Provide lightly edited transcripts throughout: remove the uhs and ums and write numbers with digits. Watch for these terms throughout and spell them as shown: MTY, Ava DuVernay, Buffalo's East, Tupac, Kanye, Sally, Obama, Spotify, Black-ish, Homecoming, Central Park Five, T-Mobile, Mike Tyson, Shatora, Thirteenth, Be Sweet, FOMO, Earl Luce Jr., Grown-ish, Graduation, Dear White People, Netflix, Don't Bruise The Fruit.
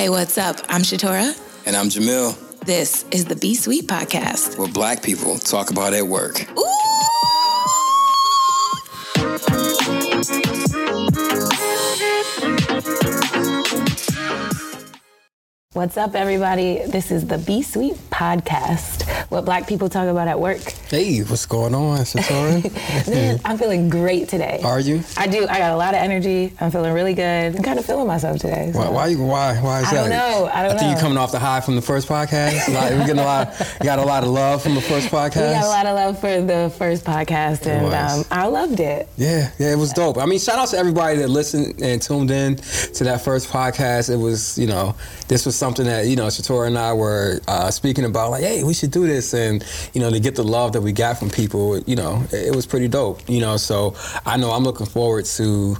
Hey, what's up? I'm Shatora. And I'm Jamil. This is the Be Sweet podcast, where black people talk about at work. Ooh! What's up, everybody? This is the Be Sweet podcast, what black people talk about at work. Hey, what's going on, Shatora? I'm feeling great today. Are you? I do. I got a lot of energy. I'm feeling really good. I'm kind of feeling myself today. So. Why is that? I don't know. I think you're coming off the high from the first podcast. Like, we're getting got a lot of love from the first podcast. We got a lot of love for the first podcast, and I loved it. Yeah, it was dope. I mean, shout out to everybody that listened and tuned in to that first podcast. It was, this was something that, Shatora and I were speaking about, like, hey, we should do this. And, to get the love that we got from people, it was pretty dope, So I know I'm looking forward to,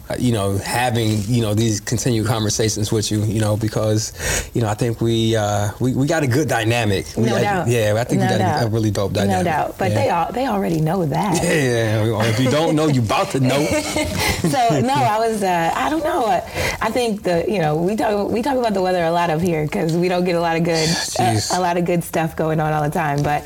having, these continued conversations with you, because, I think we got a good dynamic. No doubt. Yeah, I think we got a really dope dynamic. No doubt. But they already know that. Yeah. If you don't know, you about to know. So, no, I was, I don't know. I think we talk about the weather a lot up here because we don't get a lot of good stuff going on all the time. But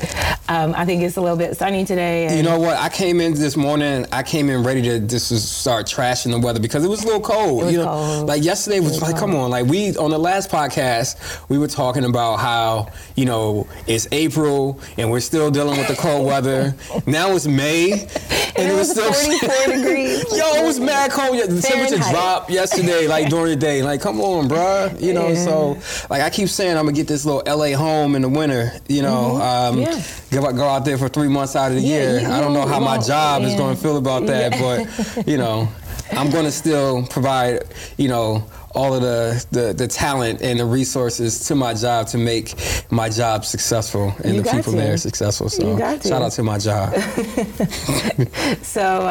I think it's a little bit sunny today. And you know what? I came in this morning. I came in ready to just start trashing the weather because it was a little cold. It was cold. Like yesterday was like, come on. Like we on the last podcast, we were talking about how it's April and we're still dealing with the cold weather. Now it's May and it was still 44 degrees. Yo, it was mad cold. The temperature dropped yesterday, like during the day. Like, come on, bruh. So like I keep saying, I'm gonna get this little LA home in the winter. Go out there for 3 months out of the year. I don't know how my job is going to feel about that, but I'm going to still provide all of the talent and the resources to my job to make my job successful and the people there successful. So shout out to my job. So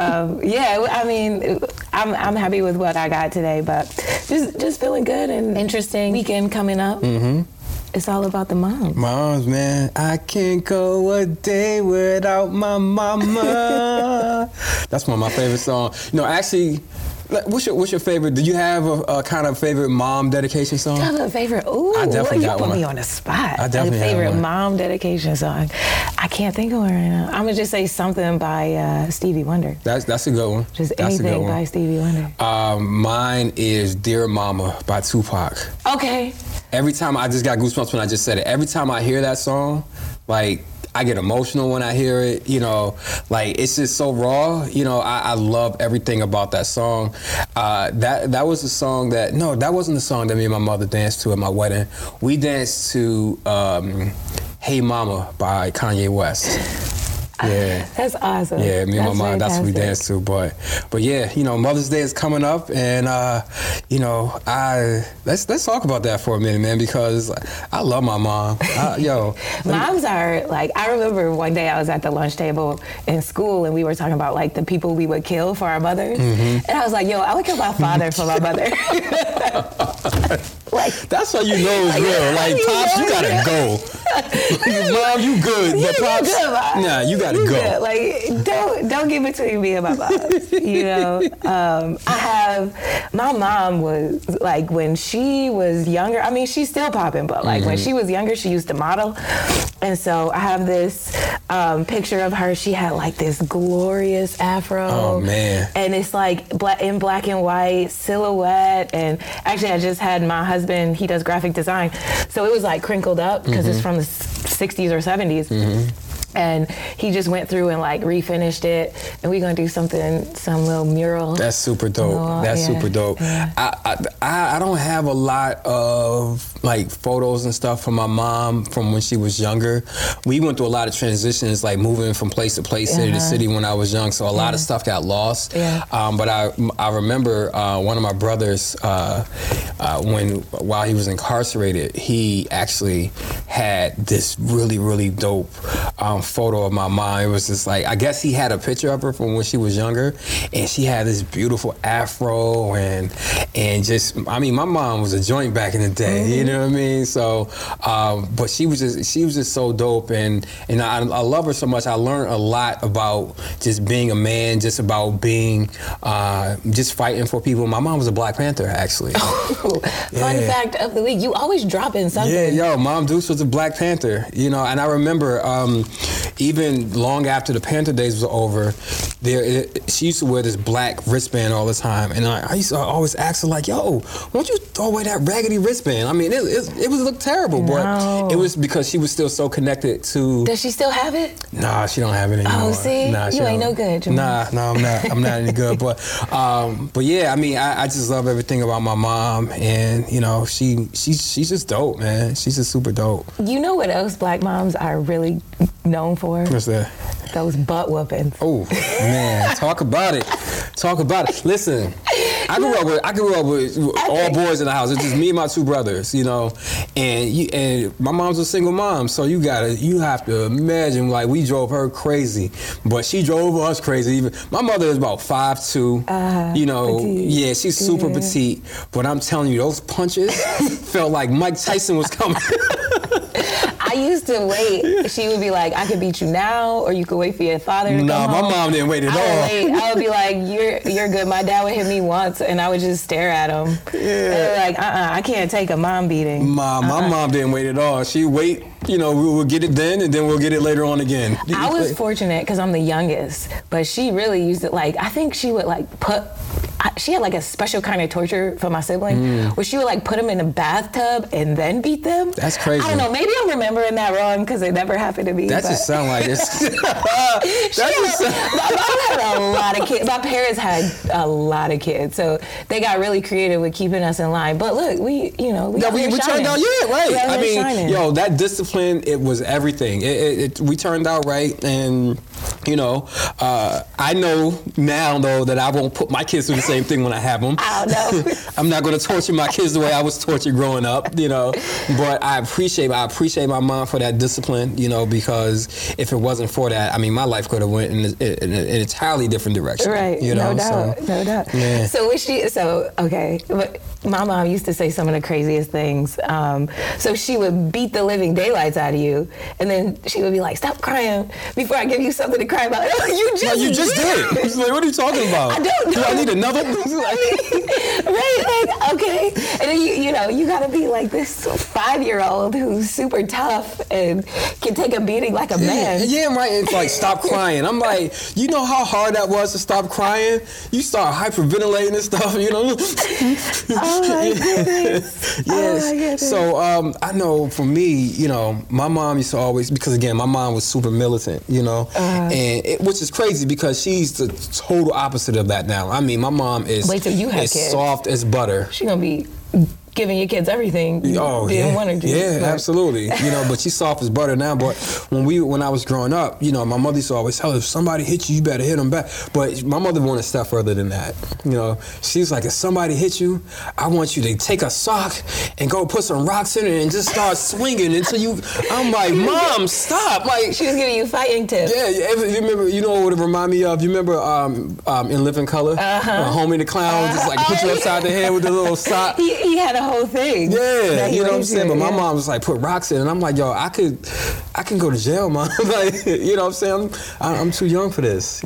I'm happy with what I got today, but just feeling good and interesting weekend coming up. Mm-hmm. It's all about the moms. Moms, man. I can't go a day without my mama. That's one of my favorite songs. Actually, what's your favorite? Do you have a kind of favorite mom dedication song? I have a favorite. Ooh, I definitely got one. You put me on the spot. I definitely have a favorite mom dedication song. I can't think of one right now. I'm gonna just say something by Stevie Wonder. That's a good one. Anything by Stevie Wonder. Mine is "Dear Mama" by Tupac. Okay. Every time I just got goosebumps when I just said it. Every time I hear that song, like. I get emotional when I hear it, like it's just so raw. I love everything about that song. That was a song that wasn't the song that me and my mother danced to at my wedding. We danced to Hey Mama by Kanye West. Yeah. That's awesome. Yeah, me and my mom, that's what we danced to. But yeah, Mother's Day is coming up and let's talk about that for a minute, man, because I love my mom. Moms are like, I remember one day I was at the lunch table in school and we were talking about like the people we would kill for our mothers. Mm-hmm. And I was like, I would kill my father for my mother. Like that's how it's real. Like Pops, you gotta go. Mom, you good. But Pops, nah, you gotta go. Good. Like don't get between me and my pops. My mom was like when she was younger. I mean, she's still popping, but like when she was younger, she used to model, and so I have this picture of her. She had like this glorious afro. Oh man! And it's like black and white silhouette. And actually, I just had my husband. He does graphic design, so it was like crinkled up because it's from the 60s or 70s. Mm-hmm. And he just went through and like refinished it, and we're gonna do some little mural. That's super dope. Super dope. Yeah. I don't have a lot of like photos and stuff from my mom from when she was younger. We went through a lot of transitions, like moving from place to place, city to city when I was young. So a lot of stuff got lost. Yeah. But I remember one of my brothers while he was incarcerated, he actually had this really really dope photo of my mom. It was just like I guess he had a picture of her from when she was younger, and she had this beautiful afro and just I mean my mom was a joint back in the day. know what I mean? So, but she was just so dope, and I love her so much. I learned a lot about just being a man, just about being, just fighting for people. My mom was a Black Panther, actually. Oh, yeah. Fun fact of the week, you always drop in something. Yeah, yo, Mom Deuce was a Black Panther, you know, and I remember even long after the Panther days was over, she used to wear this black wristband all the time, and I used to always ask her, like, yo, won't you throw away that raggedy wristband? I mean, it was looked terrible, but it was because she was still so connected to... Does she still have it? Nah, she don't have it anymore. Oh, see? Nah, you ain't no good, Jamil. Nah, I'm not any good, but yeah, I mean, I just love everything about my mom, and, you know, she's just dope, man. She's just super dope. You know what else Black moms are really known for? What's that? Those butt whoopings. Oh, man, talk about it. Talk about it. Listen, I grew up with all boys in the house. It's just me and my two brothers, you know. And my mom's a single mom, so you have to imagine, like, we drove her crazy, but she drove us crazy. Even my mother is about 5'2", you know. Petite. Yeah, she's super petite, but I'm telling you, those punches felt like Mike Tyson was coming. I used to wait. She would be like, I could beat you now, or you could wait for your father to come home. My mom didn't wait at all. I would be like, you're good. My dad would hit me once, and I would just stare at him. Yeah. Like, I can't take a mom beating. My mom didn't wait at all. She wait. You know, we'll get it then, and then we'll get it later on again. I was fortunate because I'm the youngest, but she really used it, like, I think she would, like, she had, like, a special kind of torture for my sibling, where she would, like, put them in a bathtub and then beat them. That's crazy. I don't know, maybe I'm remembering that wrong because it never happened to me. That just sound like this. My mom had a lot of kids. My parents had a lot of kids, so they got really creative with keeping us in line. But look, we turned out, yeah, right. I mean, shining. Yo, that discipline, it was everything. We turned out right, and you know, I know now though that I won't put my kids through the same thing when I have them. I don't know. I'm not going to torture my kids the way I was tortured growing up, you know. But I appreciate my mom for that discipline, you know, because if it wasn't for that, I mean, my life could have went in an entirely different direction. Right. You know. No doubt. Yeah. But my mom used to say some of the craziest things. So she would beat the living daylight out of you, and then she would be like, "Stop crying before I give you something to cry about." Like, you just did. She's like, "What are you talking about? I don't know. Do I need another?" Right? Like, okay. And then you know, you gotta be like this 5-year-old who's super tough and can take a beating like a man. Yeah, right. It's like, stop crying. I'm like, you know how hard that was to stop crying? You start hyperventilating and stuff, you know. Oh my goodness. Yes. Oh my goodness. So I know for me, you know, my mom used to always, because again, my mom was super militant, you know, and which is crazy because she's the total opposite of that now. I mean, my mom is soft as butter. She gonna be giving your kids everything you didn't want to do. Yeah, but. Absolutely. You know, but she's soft as butter now. But when I was growing up, you know, my mother used to always tell her, if somebody hits you, you better hit them back. But my mother went a step further than that. You know, she's like, if somebody hits you, I want you to take a sock and go put some rocks in it and just start swinging until you. I'm like, Mom, stop! Like, she was giving you fighting tips. Yeah, you remember? You know what it reminded me of? You remember in *Living Color*, Homie the Clown just like hit you upside the head with the little sock. He had a whole thing. Yeah, you know what I'm saying? But my mom was like, put rocks in, and I'm like, yo, I can go to jail, Mom. Like, you know what I'm saying? I'm too young for this.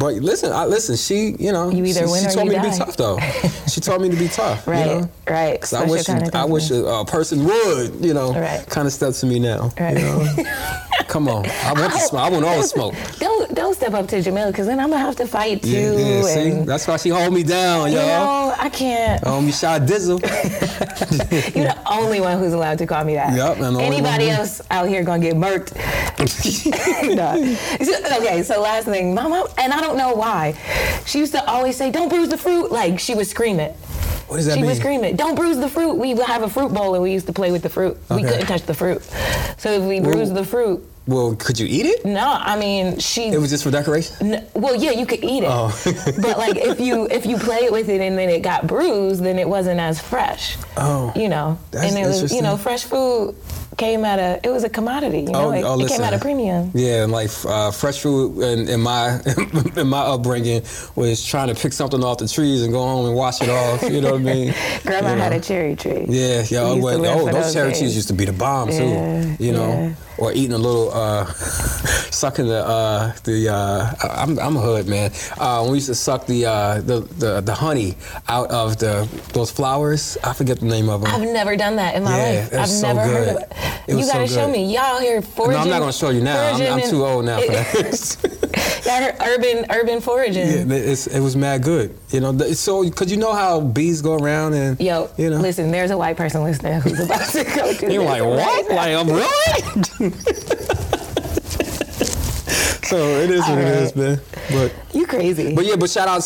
But listen, she, you know, she told me to be tough, though. She told me to be tough. Right, you know? Right. Because I wish a person would, you know, kind of step to me now. Right. You know? Come on. I want the smoke. I want all the smoke. Don't step up to Jamil, because then I'm going to have to fight too. Yeah, see? That's why she hold me down, y'all. You know, I can't. Homie shot Dizzle. You're the only one who's allowed to call me that. Yep. Anybody else out here going to get murked. No. Okay, so last thing. My mom, and I don't know why, she used to always say, don't bruise the fruit. Like, she would scream it. What does that mean? She would scream it. Don't bruise the fruit. We would have a fruit bowl, and we used to play with the fruit. Okay. We couldn't touch the fruit. So if we bruised the fruit... Well, could you eat it? No, I mean, she... It was just for decoration? Well, yeah, you could eat it. Oh. But, like, if you played with it and then it got bruised, then it wasn't as fresh. Oh. You know? That's interesting. You know, fresh food... came at a, it was a commodity, you know, it came at a premium. Yeah, and like fresh fruit in my upbringing was trying to pick something off the trees and go home and wash it off, you know what I mean? Grandma had a cherry tree. Yeah, yeah. Those cherry trees used to be the bomb too, you know. Yeah. Or eating a little, sucking I'm a hood man. We used to suck the honey out of those flowers. I forget the name of them. I've never done that in my life. I've so never good. Heard of it. It you gotta so show me. Y'all here foraging. No, I'm not gonna show you now. I'm too old now for that. Y'all urban foraging. Yeah, it was mad good. You know, so cause you know how bees go around and you know. Listen, there's a white person listening who's about to go do. You're like what? Like I'm really. So it is what it is, man. But you crazy. But yeah, but shout out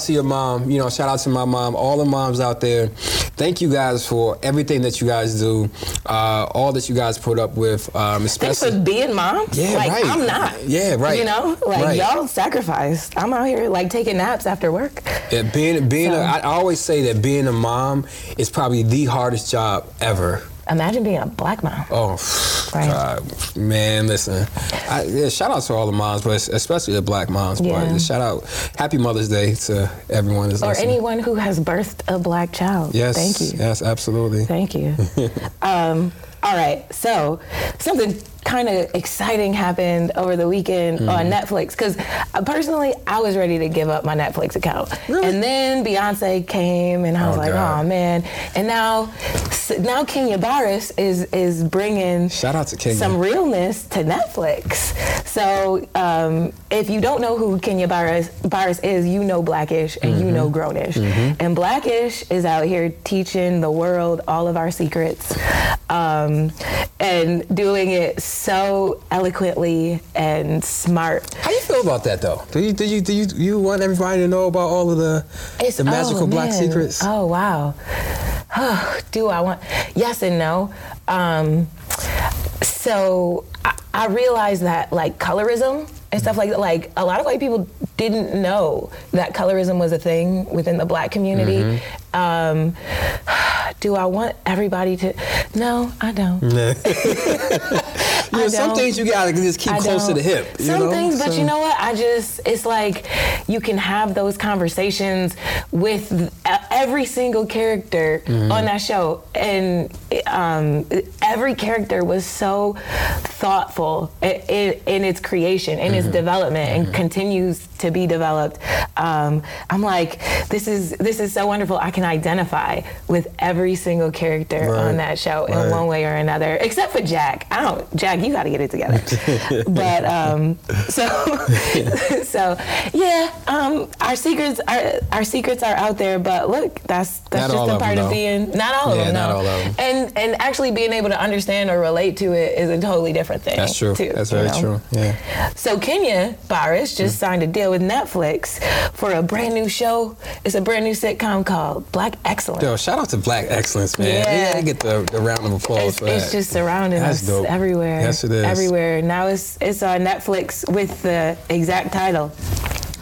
to your mom. You know, shout out to my mom. All the moms out there, thank you guys for everything that you guys do, all that you guys put up with. Especially thanks for being moms. Yeah, like, right. I'm not. Yeah, right. You know, like y'all sacrificed. I'm out here like taking naps after work. Yeah, I always say that being a mom is probably the hardest job ever. Imagine being a black mom. Oh, right. God. Man, listen. Shout out to all the moms, but especially the black moms. Yeah. But shout out. Happy Mother's Day to everyone that's listening. Or anyone who has birthed a black child. Yes. Thank you. Yes, absolutely. Thank you. All right. So something kind of exciting happened over the weekend on Netflix. Because personally, I was ready to give up my Netflix account. Really? And then Beyonce came and I was like, God. Oh, man. And now Kenya Barris is bringing shout out to Kenya. Some realness to Netflix. So if you don't know who Kenya Barris is, you know Black-ish and you know Grown-ish. Mm-hmm. And Black-ish is out here teaching the world all of our secrets and doing it so eloquently and smart. How do you feel about that though? Do you want everybody to know about all of the magical black secrets? Oh wow. Oh, do I want? Yes and no. So I realized that like colorism and stuff like that, like a lot of white people didn't know that colorism was a thing within the black community. Mm-hmm. Do I want everybody to? No, I don't. Some things you gotta just keep close to the hip. But you know what? It's like you can have those conversations with every single character on that show, and every character was so thoughtful in its creation, in its development, and continues to be developed. I'm like, this is so wonderful. I can identify with every single character on that show in one way or another, except for Jack. Jack, you got to get it together. But our secrets are out there. But look, that's just a part of being. Not all of them. And actually being able to understand or relate to it is a totally different thing. That's true. That's very true. Yeah. So Kenya Barris just signed a deal with Netflix for a brand new show. It's a brand new sitcom called Black Excellence. Yo, shout out to Black Excellence, man. Yeah, they get the round of applause for that. It's just surrounding us everywhere. Yes, it is. Everywhere. Now it's on Netflix with the exact title.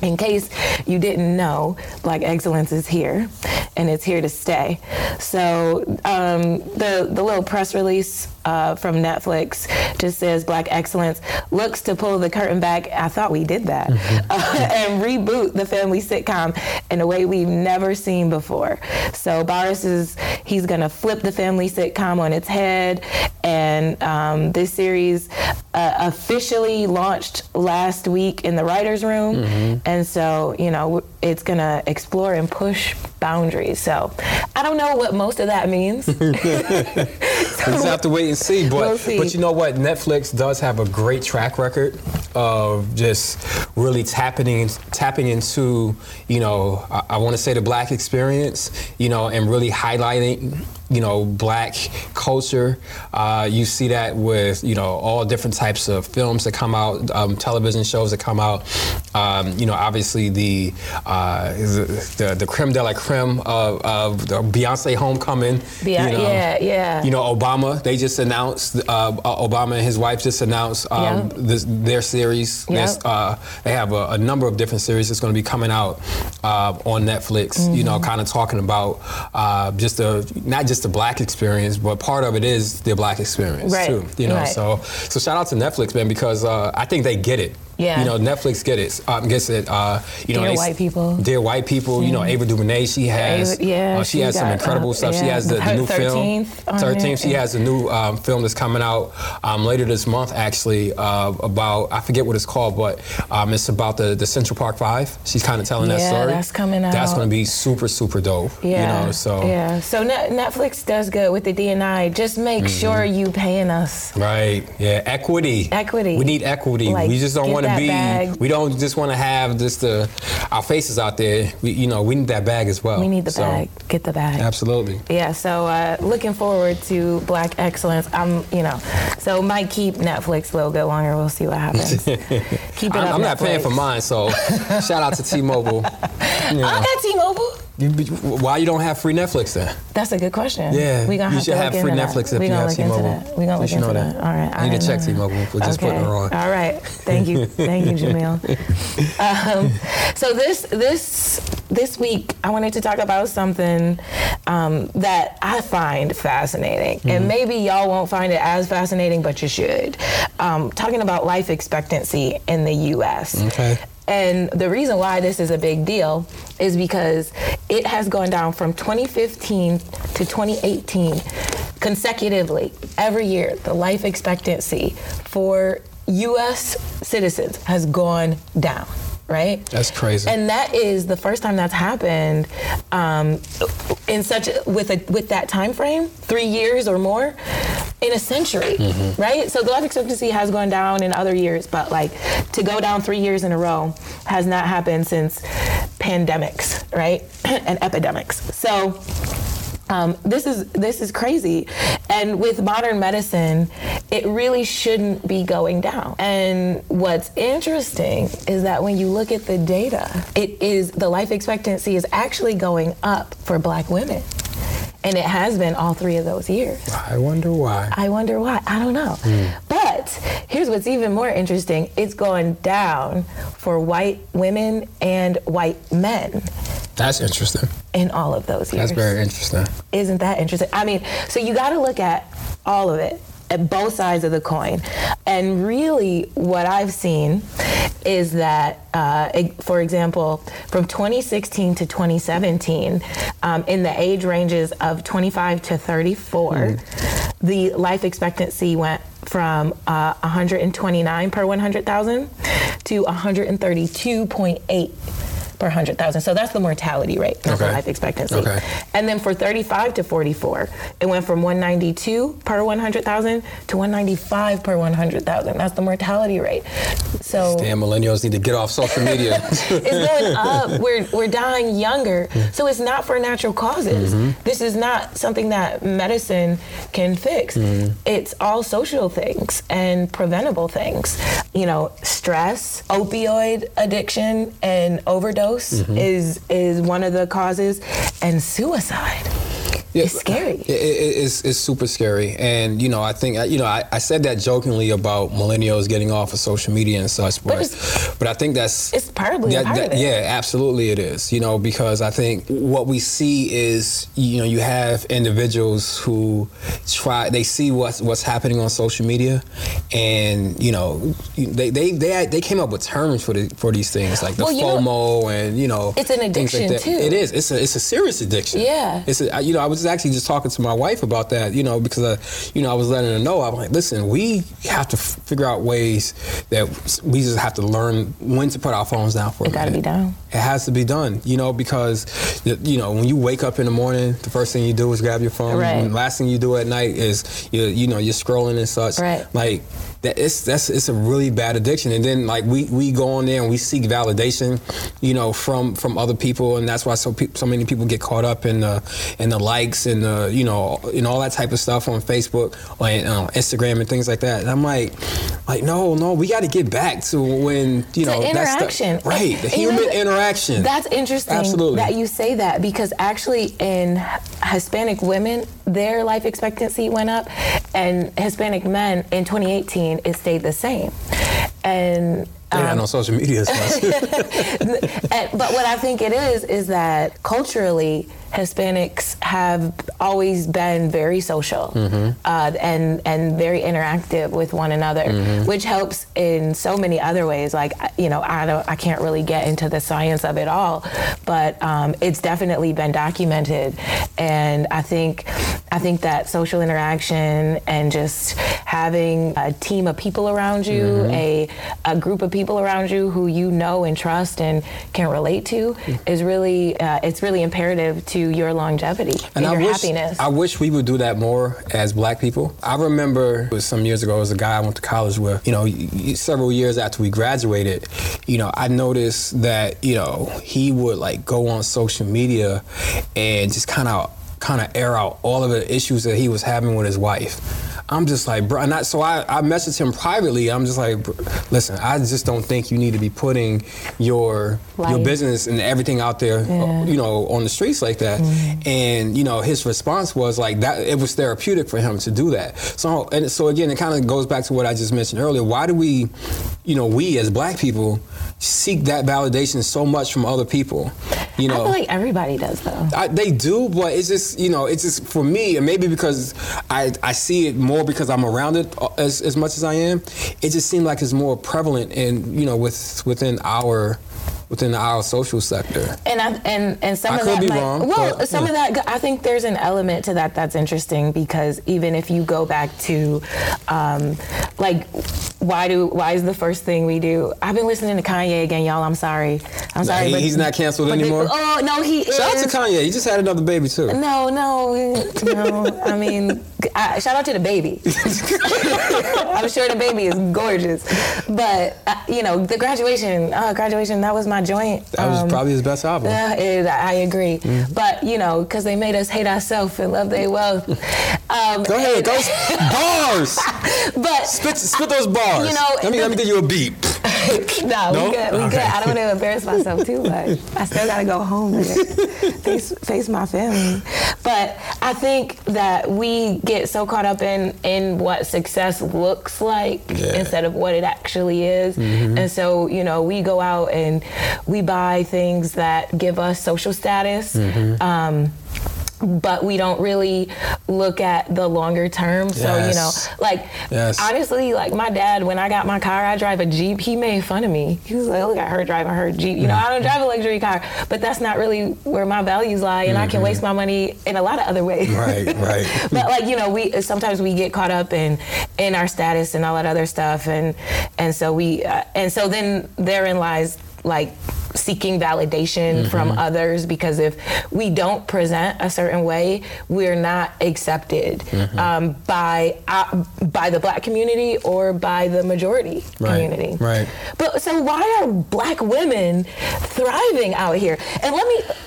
In case you didn't know, Black Excellence is here, and it's here to stay. So the little press release from Netflix just says Black Excellence looks to pull the curtain back. I thought we did that. And reboot the family sitcom in a way we've never seen before. So Barris he's going to flip the family sitcom on its head. And this series officially launched last week in the writer's room. Mm-hmm. And so, you know, it's going to explore and push boundaries. So I don't know what most of that means. We'll just have to wait and see. But we'll see. But you know what? Netflix does have a great track record of just really tapping into, you know, I want to say the black experience, you know, and really highlighting, you know, black culture. You see that with, you know, all different types of films that come out, television shows that come out. You know, obviously the creme de la creme of the Beyonce Homecoming. You know, Obama. They just announced Obama and his wife just announced their series. Yep. They have a number of different series that's going to be coming out on Netflix, mm-hmm. you know, kind of talking about just not just the Black experience, but part of it is the Black experience, right. too. You know, right. so shout out to Netflix, man, because I think they get it. Yeah. You know, Netflix gets it. You know, Dear White People. Dear White People. Mm. You know, Ava DuVernay. She has some incredible stuff. Yeah. She has the new film. 13th. She has a new film that's coming out later this month, actually. About I forget what it's called, but it's about the Central Park Five. She's kind of telling that story. Yeah, that's coming out. That's going to be super, super dope. Yeah. You know, so. Yeah. So Netflix does good with the D&I. Just make sure you paying us. Right. Yeah. Equity. We need equity. Like, we just don't want to. We don't just want to have just our faces out there. We need that bag as well. We need the bag. Get the bag. Absolutely. Yeah. So looking forward to Black Excellence. So might keep Netflix logo longer. We'll see what happens. Keep it up. I'm not paying for mine. So shout out to T-Mobile. You know. I got T-Mobile. Why you don't have free Netflix then? That's a good question. Yeah, you should have free Netflix if you have T-Mobile. We're going to look into that. All right. I need to check T-Mobile for just putting it on. All right. Thank you. Thank you, Jamil. So this week, I wanted to talk about something that I find fascinating. Mm-hmm. And maybe y'all won't find it as fascinating, but you should. Talking about life expectancy in the U.S. Okay. And the reason why this is a big deal is because it has gone down from 2015 to 2018 consecutively. Every year, the life expectancy for U.S. citizens has gone down, right? That's crazy. And that is the first time that's happened with that time frame, 3 years or more. In a century, mm-hmm. right? So the life expectancy has gone down in other years, but like to go down 3 years in a row has not happened since pandemics, right? And epidemics. So this is crazy. And with modern medicine, it really shouldn't be going down. And what's interesting is that when you look at the data, the life expectancy is actually going up for Black women. And it has been all 3 of those years. I wonder why. I don't know. Mm. But here's what's even more interesting. It's going down for white women and white men. That's interesting. In all of those years. That's very interesting. Isn't that interesting? I mean, so you got to look at all of it, at both sides of the coin. And really what I've seen is that, for example, from 2016 to 2017, in the age ranges of 25 to 34, mm-hmm. the life expectancy went from 129 per 100,000 to 132.8 per 100,000. So that's the mortality rate, not the life expectancy. Okay. And then for 35 to 44, it went from 192 per 100,000 to 195 per 100,000. That's the mortality rate. So damn, millennials need to get off social media. It's going up. We're dying younger. So it's not for natural causes. Mm-hmm. This is not something that medicine can fix. Mm-hmm. It's all social things and preventable things. You know, stress, opioid addiction, and overdose mm-hmm. is one of the causes, and suicide. Yeah, it's scary. It's super scary. And, you know, I think, you know, I said that jokingly about millennials getting off of social media and such, but I think that's... It's probably part of it. Yeah, absolutely it is, you know, because I think what we see is, you know, you have individuals who they see what's happening on social media and, you know, they came up with terms for these things, like the FOMO and, you know... It's an addiction, like too. It is. It's a serious addiction. Yeah. I was actually just talking to my wife about that, you know, because, I was letting her know. I'm like, listen, we have to figure out ways that we just have to learn when to put our phones down for a minute. It got to be done. It has to be done, you know, because, you know, when you wake up in the morning, the first thing you do is grab your phone. Right. And the last thing you do at night is, you're scrolling and such. Right. Like, it's a really bad addiction. And then, like, we go on there and we seek validation, you know, from other people. And that's why so many people get caught up in the likes and and all that type of stuff on Facebook and Instagram and things like that. And I'm like no, we got to get back to when interaction, the human interaction. That's interesting. Absolutely. That you say that, because actually in Hispanic women, their life expectancy went up, and Hispanic men in 2018 it stayed the same. And they're not on social media as much. But what I think it is that culturally, Hispanics have always been very social and very interactive with one another, which helps in so many other ways. Like, you know, I can't really get into the science of it all, but it's definitely been documented. And I think that social interaction and just having a team of people around you, a group of people around you who you know and trust and can relate to is really, it's really imperative to your longevity and happiness. I wish we would do that more as Black people. I remember it was some years ago, it was a guy I went to college with, you know, several years after we graduated, you know, I noticed that, you know, he would like go on social media and just kind of air out all of the issues that he was having with his wife. I'm just like, bro, and I messaged him privately. I'm just like, listen, I just don't think you need to be putting your business and everything out there, you know, on the streets like that. And, you know, his response was like that. It was therapeutic for him to do that. So again, it kind of goes back to what I just mentioned earlier. Why do we, you know, we as Black people seek that validation so much from other people? You know, I feel like everybody does though. They do, but it's just, you know, it's just for me, and maybe because I see it more because I'm around it as much as I am, it just seemed like it's more prevalent in, you know, within our social sector. And some of that could be wrong. Well, some of that, I think there's an element to that that's interesting, because even if you go back to, like, why is the first thing we do? I've been listening to Kanye again, y'all. I'm sorry. He's not canceled anymore. Oh no, he is. Shout out to Kanye. He just had another baby too. No. I mean, shout out to the baby. I'm sure the baby is gorgeous, but you know, the graduation. That was my joint. That was probably his best album. I agree. But, you know, because they made us hate ourselves and love their wealth. Go ahead, those bars! But spit those bars. You know, let me give you a beat. No, we good. We good. I don't want to embarrass myself too much. I still got to go home with it. Face my family. But I think that we get so caught up in what success looks like instead of what it actually is. And so, you know, we go out and we buy things that give us social status. But we don't really look at the longer term. Yes. So, you know, like, honestly, like my dad, when I got my car, I drive a Jeep. He made fun of me. He was like, look at her driving her Jeep. You know, I don't drive a luxury car, but that's not really where my values lie. And I can waste my money in a lot of other ways. Right. But like, you know, sometimes we get caught up in our status and all that other stuff. And so then therein lies like seeking validation from others, because if we don't present a certain way, we're not accepted by the Black community or by the majority community. Right. But so why are Black women thriving out here? And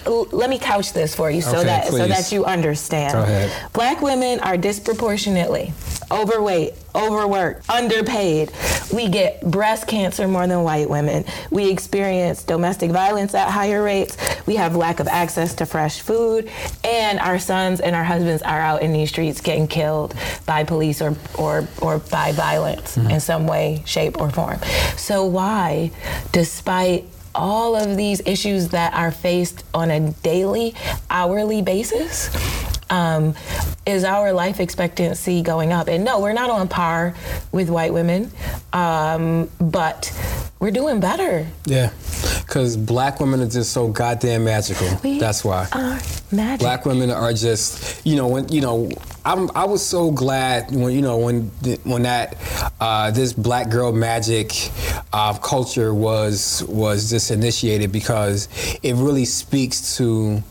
let me couch this for you so that you understand. Go ahead. Black women are disproportionately overweight, overworked, underpaid. We get breast cancer more than white women. We experience domestic violence at higher rates. We have lack of access to fresh food, and our sons and our husbands are out in these streets getting killed by police or by violence in some way, shape, or form. So why, despite all of these issues that are faced on a daily, hourly basis, is our life expectancy going up? And no, we're not on par with white women, but we're doing better. Yeah, because Black women are just so goddamn magical. That's why. Are magic. Black women are just, you know, when, you know, I was so glad when that this Black Girl Magic culture was just initiated, because it really speaks to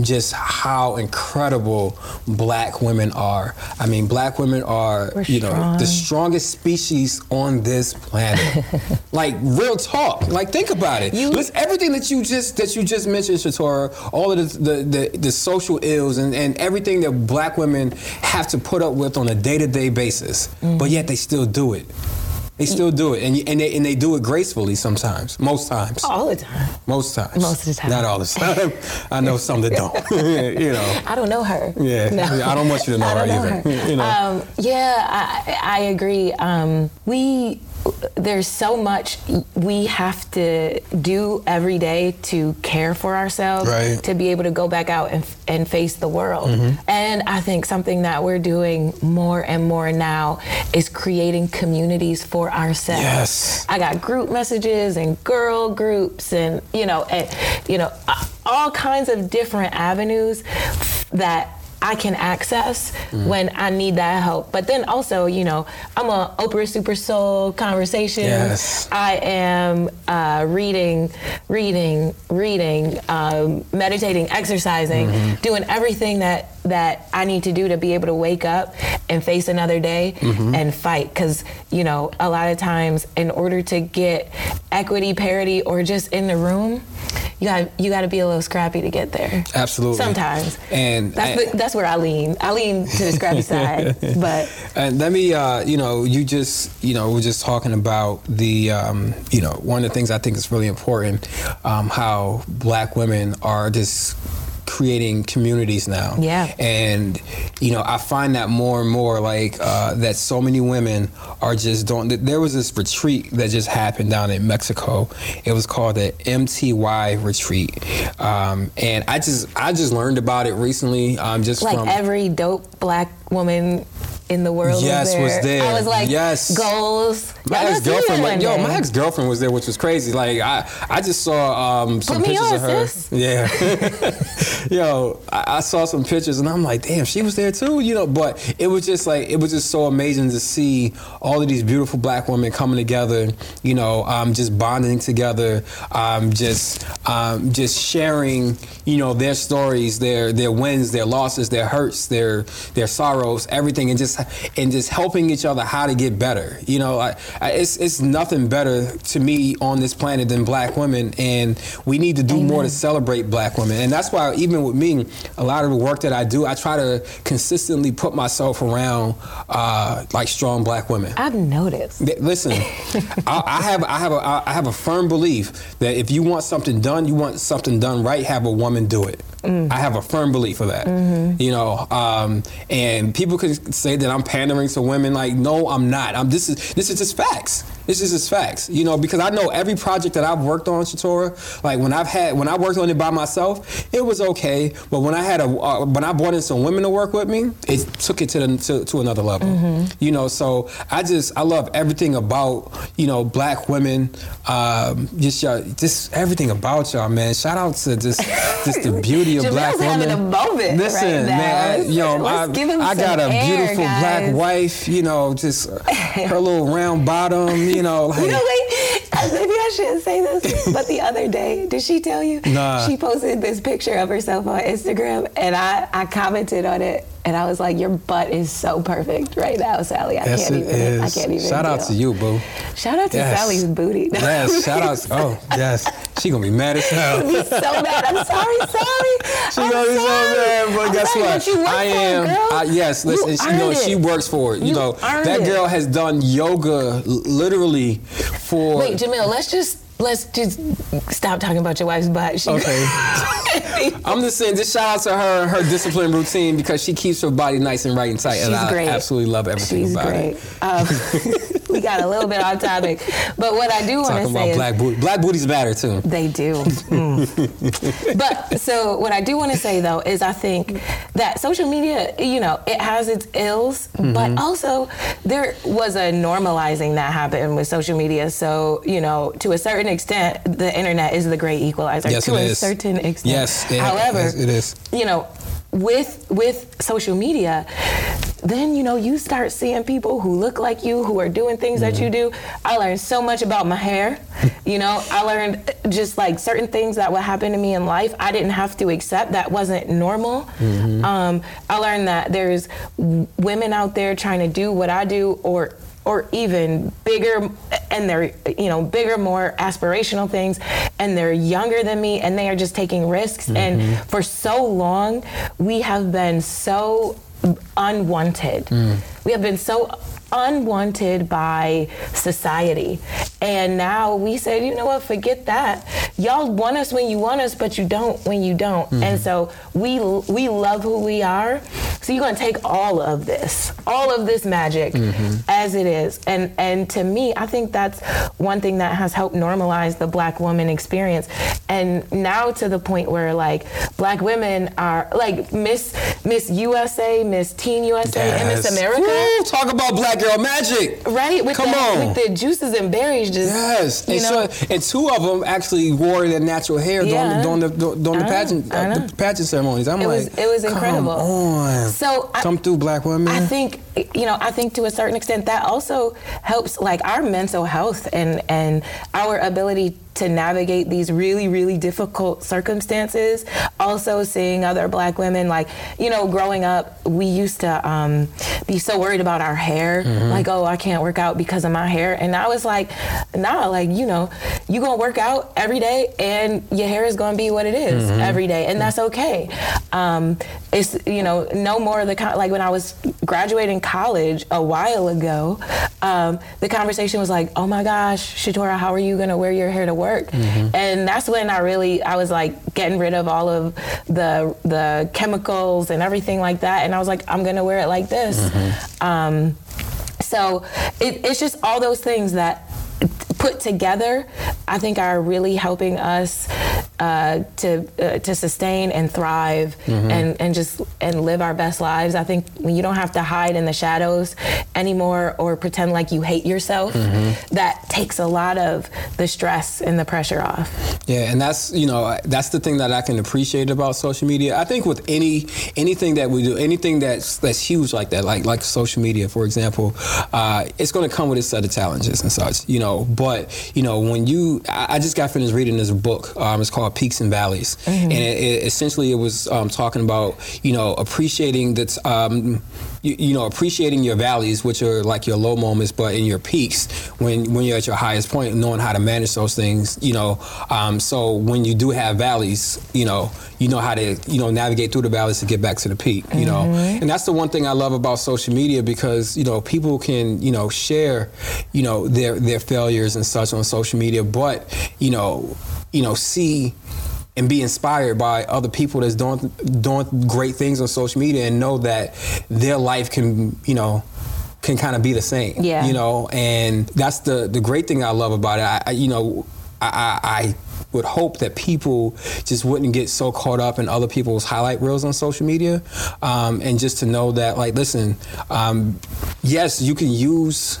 just how incredible Black women are. I mean, Black women are, the strongest species on this planet. Like, real talk. Like, think about it. Everything that you just mentioned, Shatora, all of the social ills and everything that Black women have to put up with on a day-to-day basis, but yet they still do it. They still do it, and they do it gracefully sometimes, most times. All the time. Most of the time. Not all the time. I know some that don't. You know. I don't know her. Yeah. No. I don't want you to know her either. You know. Yeah, I agree. We there's so much we have to do every day to care for ourselves, right, to be able to go back out and face the world. Mm-hmm. And I think something that we're doing more and more now is creating communities for ourselves. Yes. I got group messages and girl groups and all kinds of different avenues that I can access when I need that help. But then also, I'm on Oprah Super Soul Conversations. Yes. I am reading, meditating, exercising, doing everything that I need to do to be able to wake up and face another day and fight. 'Cause, a lot of times in order to get equity, parity, or just in the room, you got to be a little scrappy to get there. Absolutely. Sometimes. And that's where I lean. I lean to the scrappy side. But and let me, we're just talking about the, one of the things I think is really important, how Black women are just creating communities now. Yeah. And, I find that more and more that so many women are just there was this retreat that just happened down in Mexico. It was called the MTY retreat. And I just learned about it recently. From every dope Black woman in the world. Yes, was there. I was like, yes. Goals. My ex-girlfriend, my ex-girlfriend was there, which was crazy. Like, I just saw some pictures of her. Sis. Yeah. I saw some pictures, and I'm like, damn, she was there too. But it was just like, it was just so amazing to see all of these beautiful Black women coming together. Just bonding together, just sharing, their stories, their wins, their losses, their hurts, their sorrows, everything, and just helping each other how to get better. It's nothing better to me on this planet than Black women, and we need to do more to celebrate Black women. And that's why, even with me, a lot of the work that I do, I try to consistently put myself around strong Black women. I've noticed. Listen, I have a firm belief that if you want something done right, have a woman do it. Mm. I have a firm belief of that. Mm-hmm. And people could say that I'm pandering to women. Like, no, I'm not. This is just facts. This is just facts. Because I know every project that I've worked on, Shatora, like when I worked on it by myself, it was okay. But when I had when I brought in some women to work with me, it took it to another level. Mm-hmm. So I love everything about, Black women. Just everything about y'all, man. Shout out to just the beauty of Black women. Jamil's having a moment. Listen, right now. Man, I got a beautiful Black wife. Just her little round bottom. Maybe I shouldn't say this, but the other day, did she tell you? Nah. She posted this picture of herself on Instagram, and I commented on it, and I was like, your butt is so perfect right now, Sally. I can't even. Shout out to you, boo. Shout out to Sally's booty. Yes, shout out. Oh, yes. She gonna be mad as hell. She's gonna be so mad. I'm sorry, Sally. She's gonna be so mad, but guess what? You work I am. For it, girl. Yes, listen. She works for it. That girl has done yoga literally for. Wait, Jamil. Let's just stop talking about your wife's butt. Okay. I'm just saying, just shout out to her and her discipline routine, because she keeps her body nice and right and tight. She's and great. I absolutely love everything She's about great. It. We got a little bit off topic, but what I do want to say about is black booties matter too. They do. Mm. But so what I do want to say though is I think that social media, it has its ills, but also there was a normalizing that happened with social media. So to a certain extent, the internet is the great equalizer. Yes, to it a is. Certain extent. Yes. However, it is. With social media, then, you start seeing people who look like you, who are doing things that you do. I learned so much about my hair. I learned just like certain things that would happen to me in life I didn't have to accept, that wasn't normal. Mm-hmm. I learned that there's women out there trying to do what I do or even bigger, and they're, bigger, more aspirational things, and they're younger than me, and they are just taking risks. Mm-hmm. And for so long, we have been so unwanted. Mm. We have been so unwanted by society. And now we said, you know what, forget that. Y'all want us when you want us, but you don't when you don't. Mm. And so we love who we are, So you're going to take all of this magic as it is. And to me, I think that's one thing that has helped normalize the Black woman experience. And now to the point where, like, Black women are, like, Miss USA, Miss Teen USA, and Miss America. Woo, talk about Black Girl Magic. Right? With with the juices and berries just, and two of them actually wore their natural hair during the pageant ceremonies. It was incredible. Come on. So come through, Black women. I think to a certain extent that also helps, like, our mental health and our ability to navigate these really, really difficult circumstances. Also seeing other Black women, like, growing up, we used to be so worried about our hair. Like, oh, I can't work out because of my hair. And I was like, nah, like, you gonna work out every day and your hair is gonna be what it is every day. And that's okay. It's, no more of the, like, when I was graduating college a while ago, the conversation was like, oh my gosh, Shatora, how are you gonna wear your hair to work? And that's when I was like getting rid of all of the chemicals and everything like that, and I was like, I'm gonna wear it like this. So it's just all those things that put together, I think, are really helping us to sustain and thrive and live our best lives. I think when you don't have to hide in the shadows anymore or pretend like you hate yourself, that takes a lot of the stress and the pressure off. Yeah, and that's the thing that I can appreciate about social media. I think with anything that we do, anything that's huge like that, like social media, for example, it's going to come with its set of challenges and such. But when I just got finished reading this book. It's called Peaks and Valleys, and it essentially it was talking about appreciating that. Appreciating your valleys, which are like your low moments, but in your peaks, when you're at your highest point, knowing how to manage those things, so when you do have valleys, you know how to, navigate through the valleys to get back to the peak, and that's the one thing I love about social media, because, people can, share, their failures and such on social media, but, see and be inspired by other people that's doing great things on social media, and know that their life can kind of be the same. Yeah. And that's the great thing I love about it. I would hope that people just wouldn't get so caught up in other people's highlight reels on social media, and just to know that, like, listen, yes, you can use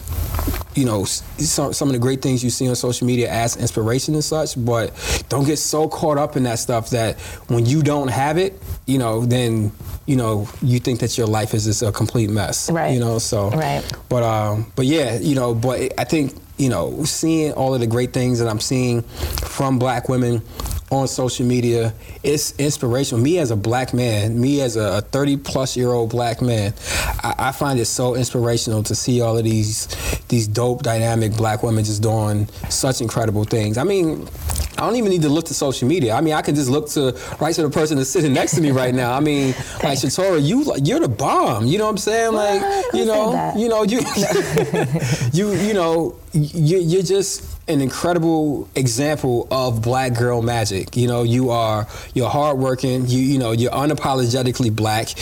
some of the great things you see on social media as inspiration and such, but don't get so caught up in that stuff that when you don't have it, then you think that your life is just a complete mess. Right. But I think, seeing all of the great things that I'm seeing from Black women on social media, it's inspirational. Me as a Black man, me as a 30-plus-year-old Black man, I find it so inspirational to see all of these dope, dynamic Black women just doing such incredible things. I mean, I don't even need to look to social media. I mean, I can just look to the person that's sitting next to me right now. I mean, like, Shatora, you're the bomb. You know what I'm saying? Like, you're just an incredible example of Black girl magic. You're hardworking. You're unapologetically Black.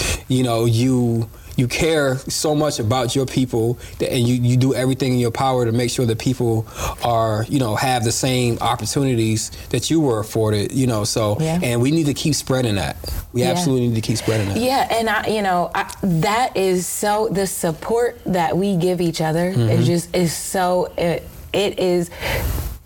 You care so much about your people, and you do everything in your power to make sure that people are, have the same opportunities that you were afforded, and we need to keep spreading that. We absolutely need to keep spreading that. Yeah, and I that is so, the support that we give each other is just, is so, it is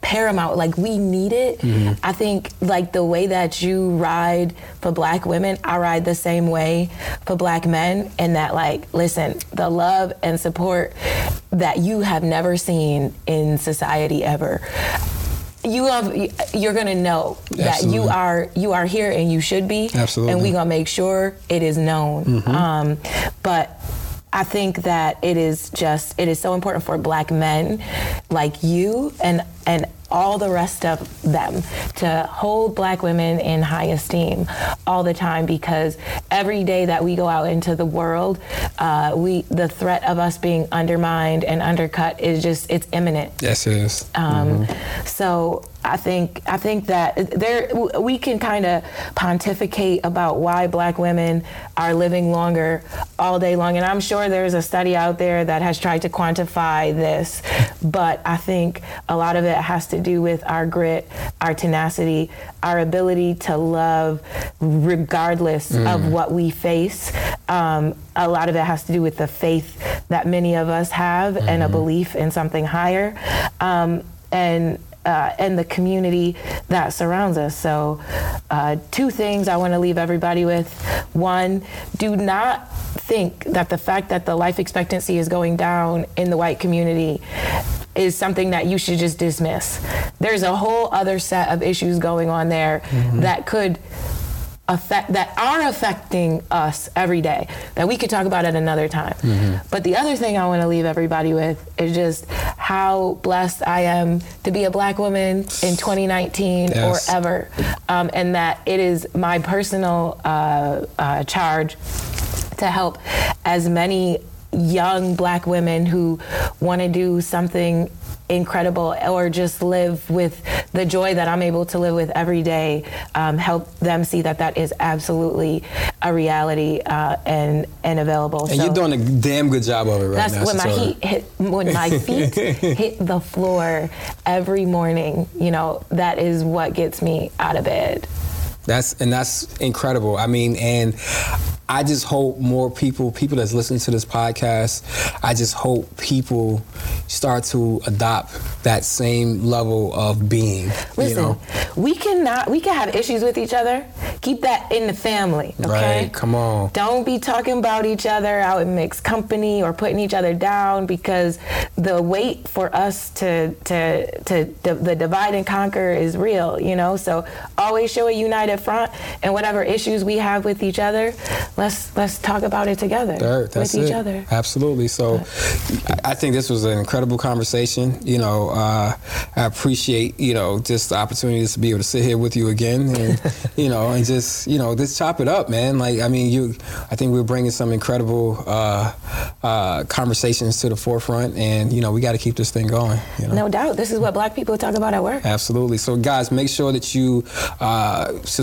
paramount. Like, we need it. I think, like, the way that you ride for Black women, I ride the same way for Black men, and that, like, listen, the love and support that you have never seen in society ever, you're gonna know that you are here and you should be. Absolutely. And we gonna make sure it is known. But I think that it is so important for Black men like you and all the rest of them to hold Black women in high esteem all the time, because every day that we go out into the world, the threat of us being undermined and undercut is just, it's imminent. Yes, it is. So I think that there we can kind of pontificate about why Black women are living longer all day long, and I'm sure there's a study out there that has tried to quantify this, but I think a lot of it has to do with our grit, our tenacity, our ability to love regardless of what we face. A lot of it has to do with the faith that many of us have and a belief in something higher, and the community that surrounds us. So two things I want to leave everybody with. One, do not think that the fact that the life expectancy is going down in the white community is something that you should just dismiss. There's a whole other set of issues going on there that could affect, that are affecting us every day, that we could talk about at another time. But the other thing I want to leave everybody with is just how blessed I am to be a Black woman in 2019 or ever, and that it is my personal charge to help as many young Black women who want to do something incredible or just live with the joy that I'm able to live with every day, help them see that that is absolutely a reality and available. And so, you're doing a damn good job of it right now. That's when my feet hit the floor every morning, you know, that is what gets me out of bed. That's incredible. I mean, and I just hope more people that's listening to this podcast, I just hope people start to adopt that same level of being. Listen, you know? we can have issues with each other. Keep that in the family, okay? Right, come on. Don't be talking about each other out in mixed company or putting each other down, because the wait for us to the divide and conquer is real, you know? So always show a united front, and whatever issues we have with each other, let's talk about it together with each other. Absolutely. So I think this was an incredible conversation. You know, I appreciate, you know, just the opportunity to be able to sit here with you again and, you know, and just, you know, just chop it up, man. Like, I mean, I think we're bringing some incredible conversations to the forefront, and, you know, we got to keep this thing going. You know? No doubt. This is what Black people talk about at work. Absolutely. So guys, make sure that you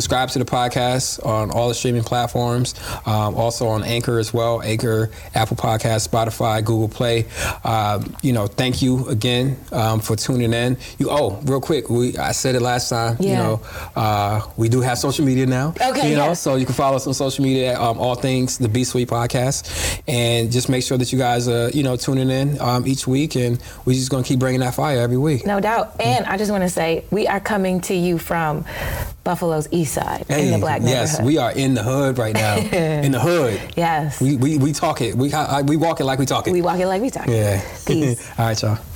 subscribe to the podcast on all the streaming platforms. Also on Anchor as well, Anchor, Apple Podcasts, Spotify, Google Play. You know, thank you again for tuning in. Real quick, I said it last time. Yeah. You know, we do have social media now. Okay. You know, so you can follow us on social media. All things the Be Sweet podcast, and just make sure that you guys are tuning in each week, and we're just gonna keep bringing that fire every week. No doubt. And I just want to say we are coming to you from Buffalo's East Side in the Black neighborhood. Yes, we are in the hood right now. In the hood. Yes. We talk it. We walk it like we talk it. We walk it like we talk it. Yeah. Peace. All right, y'all.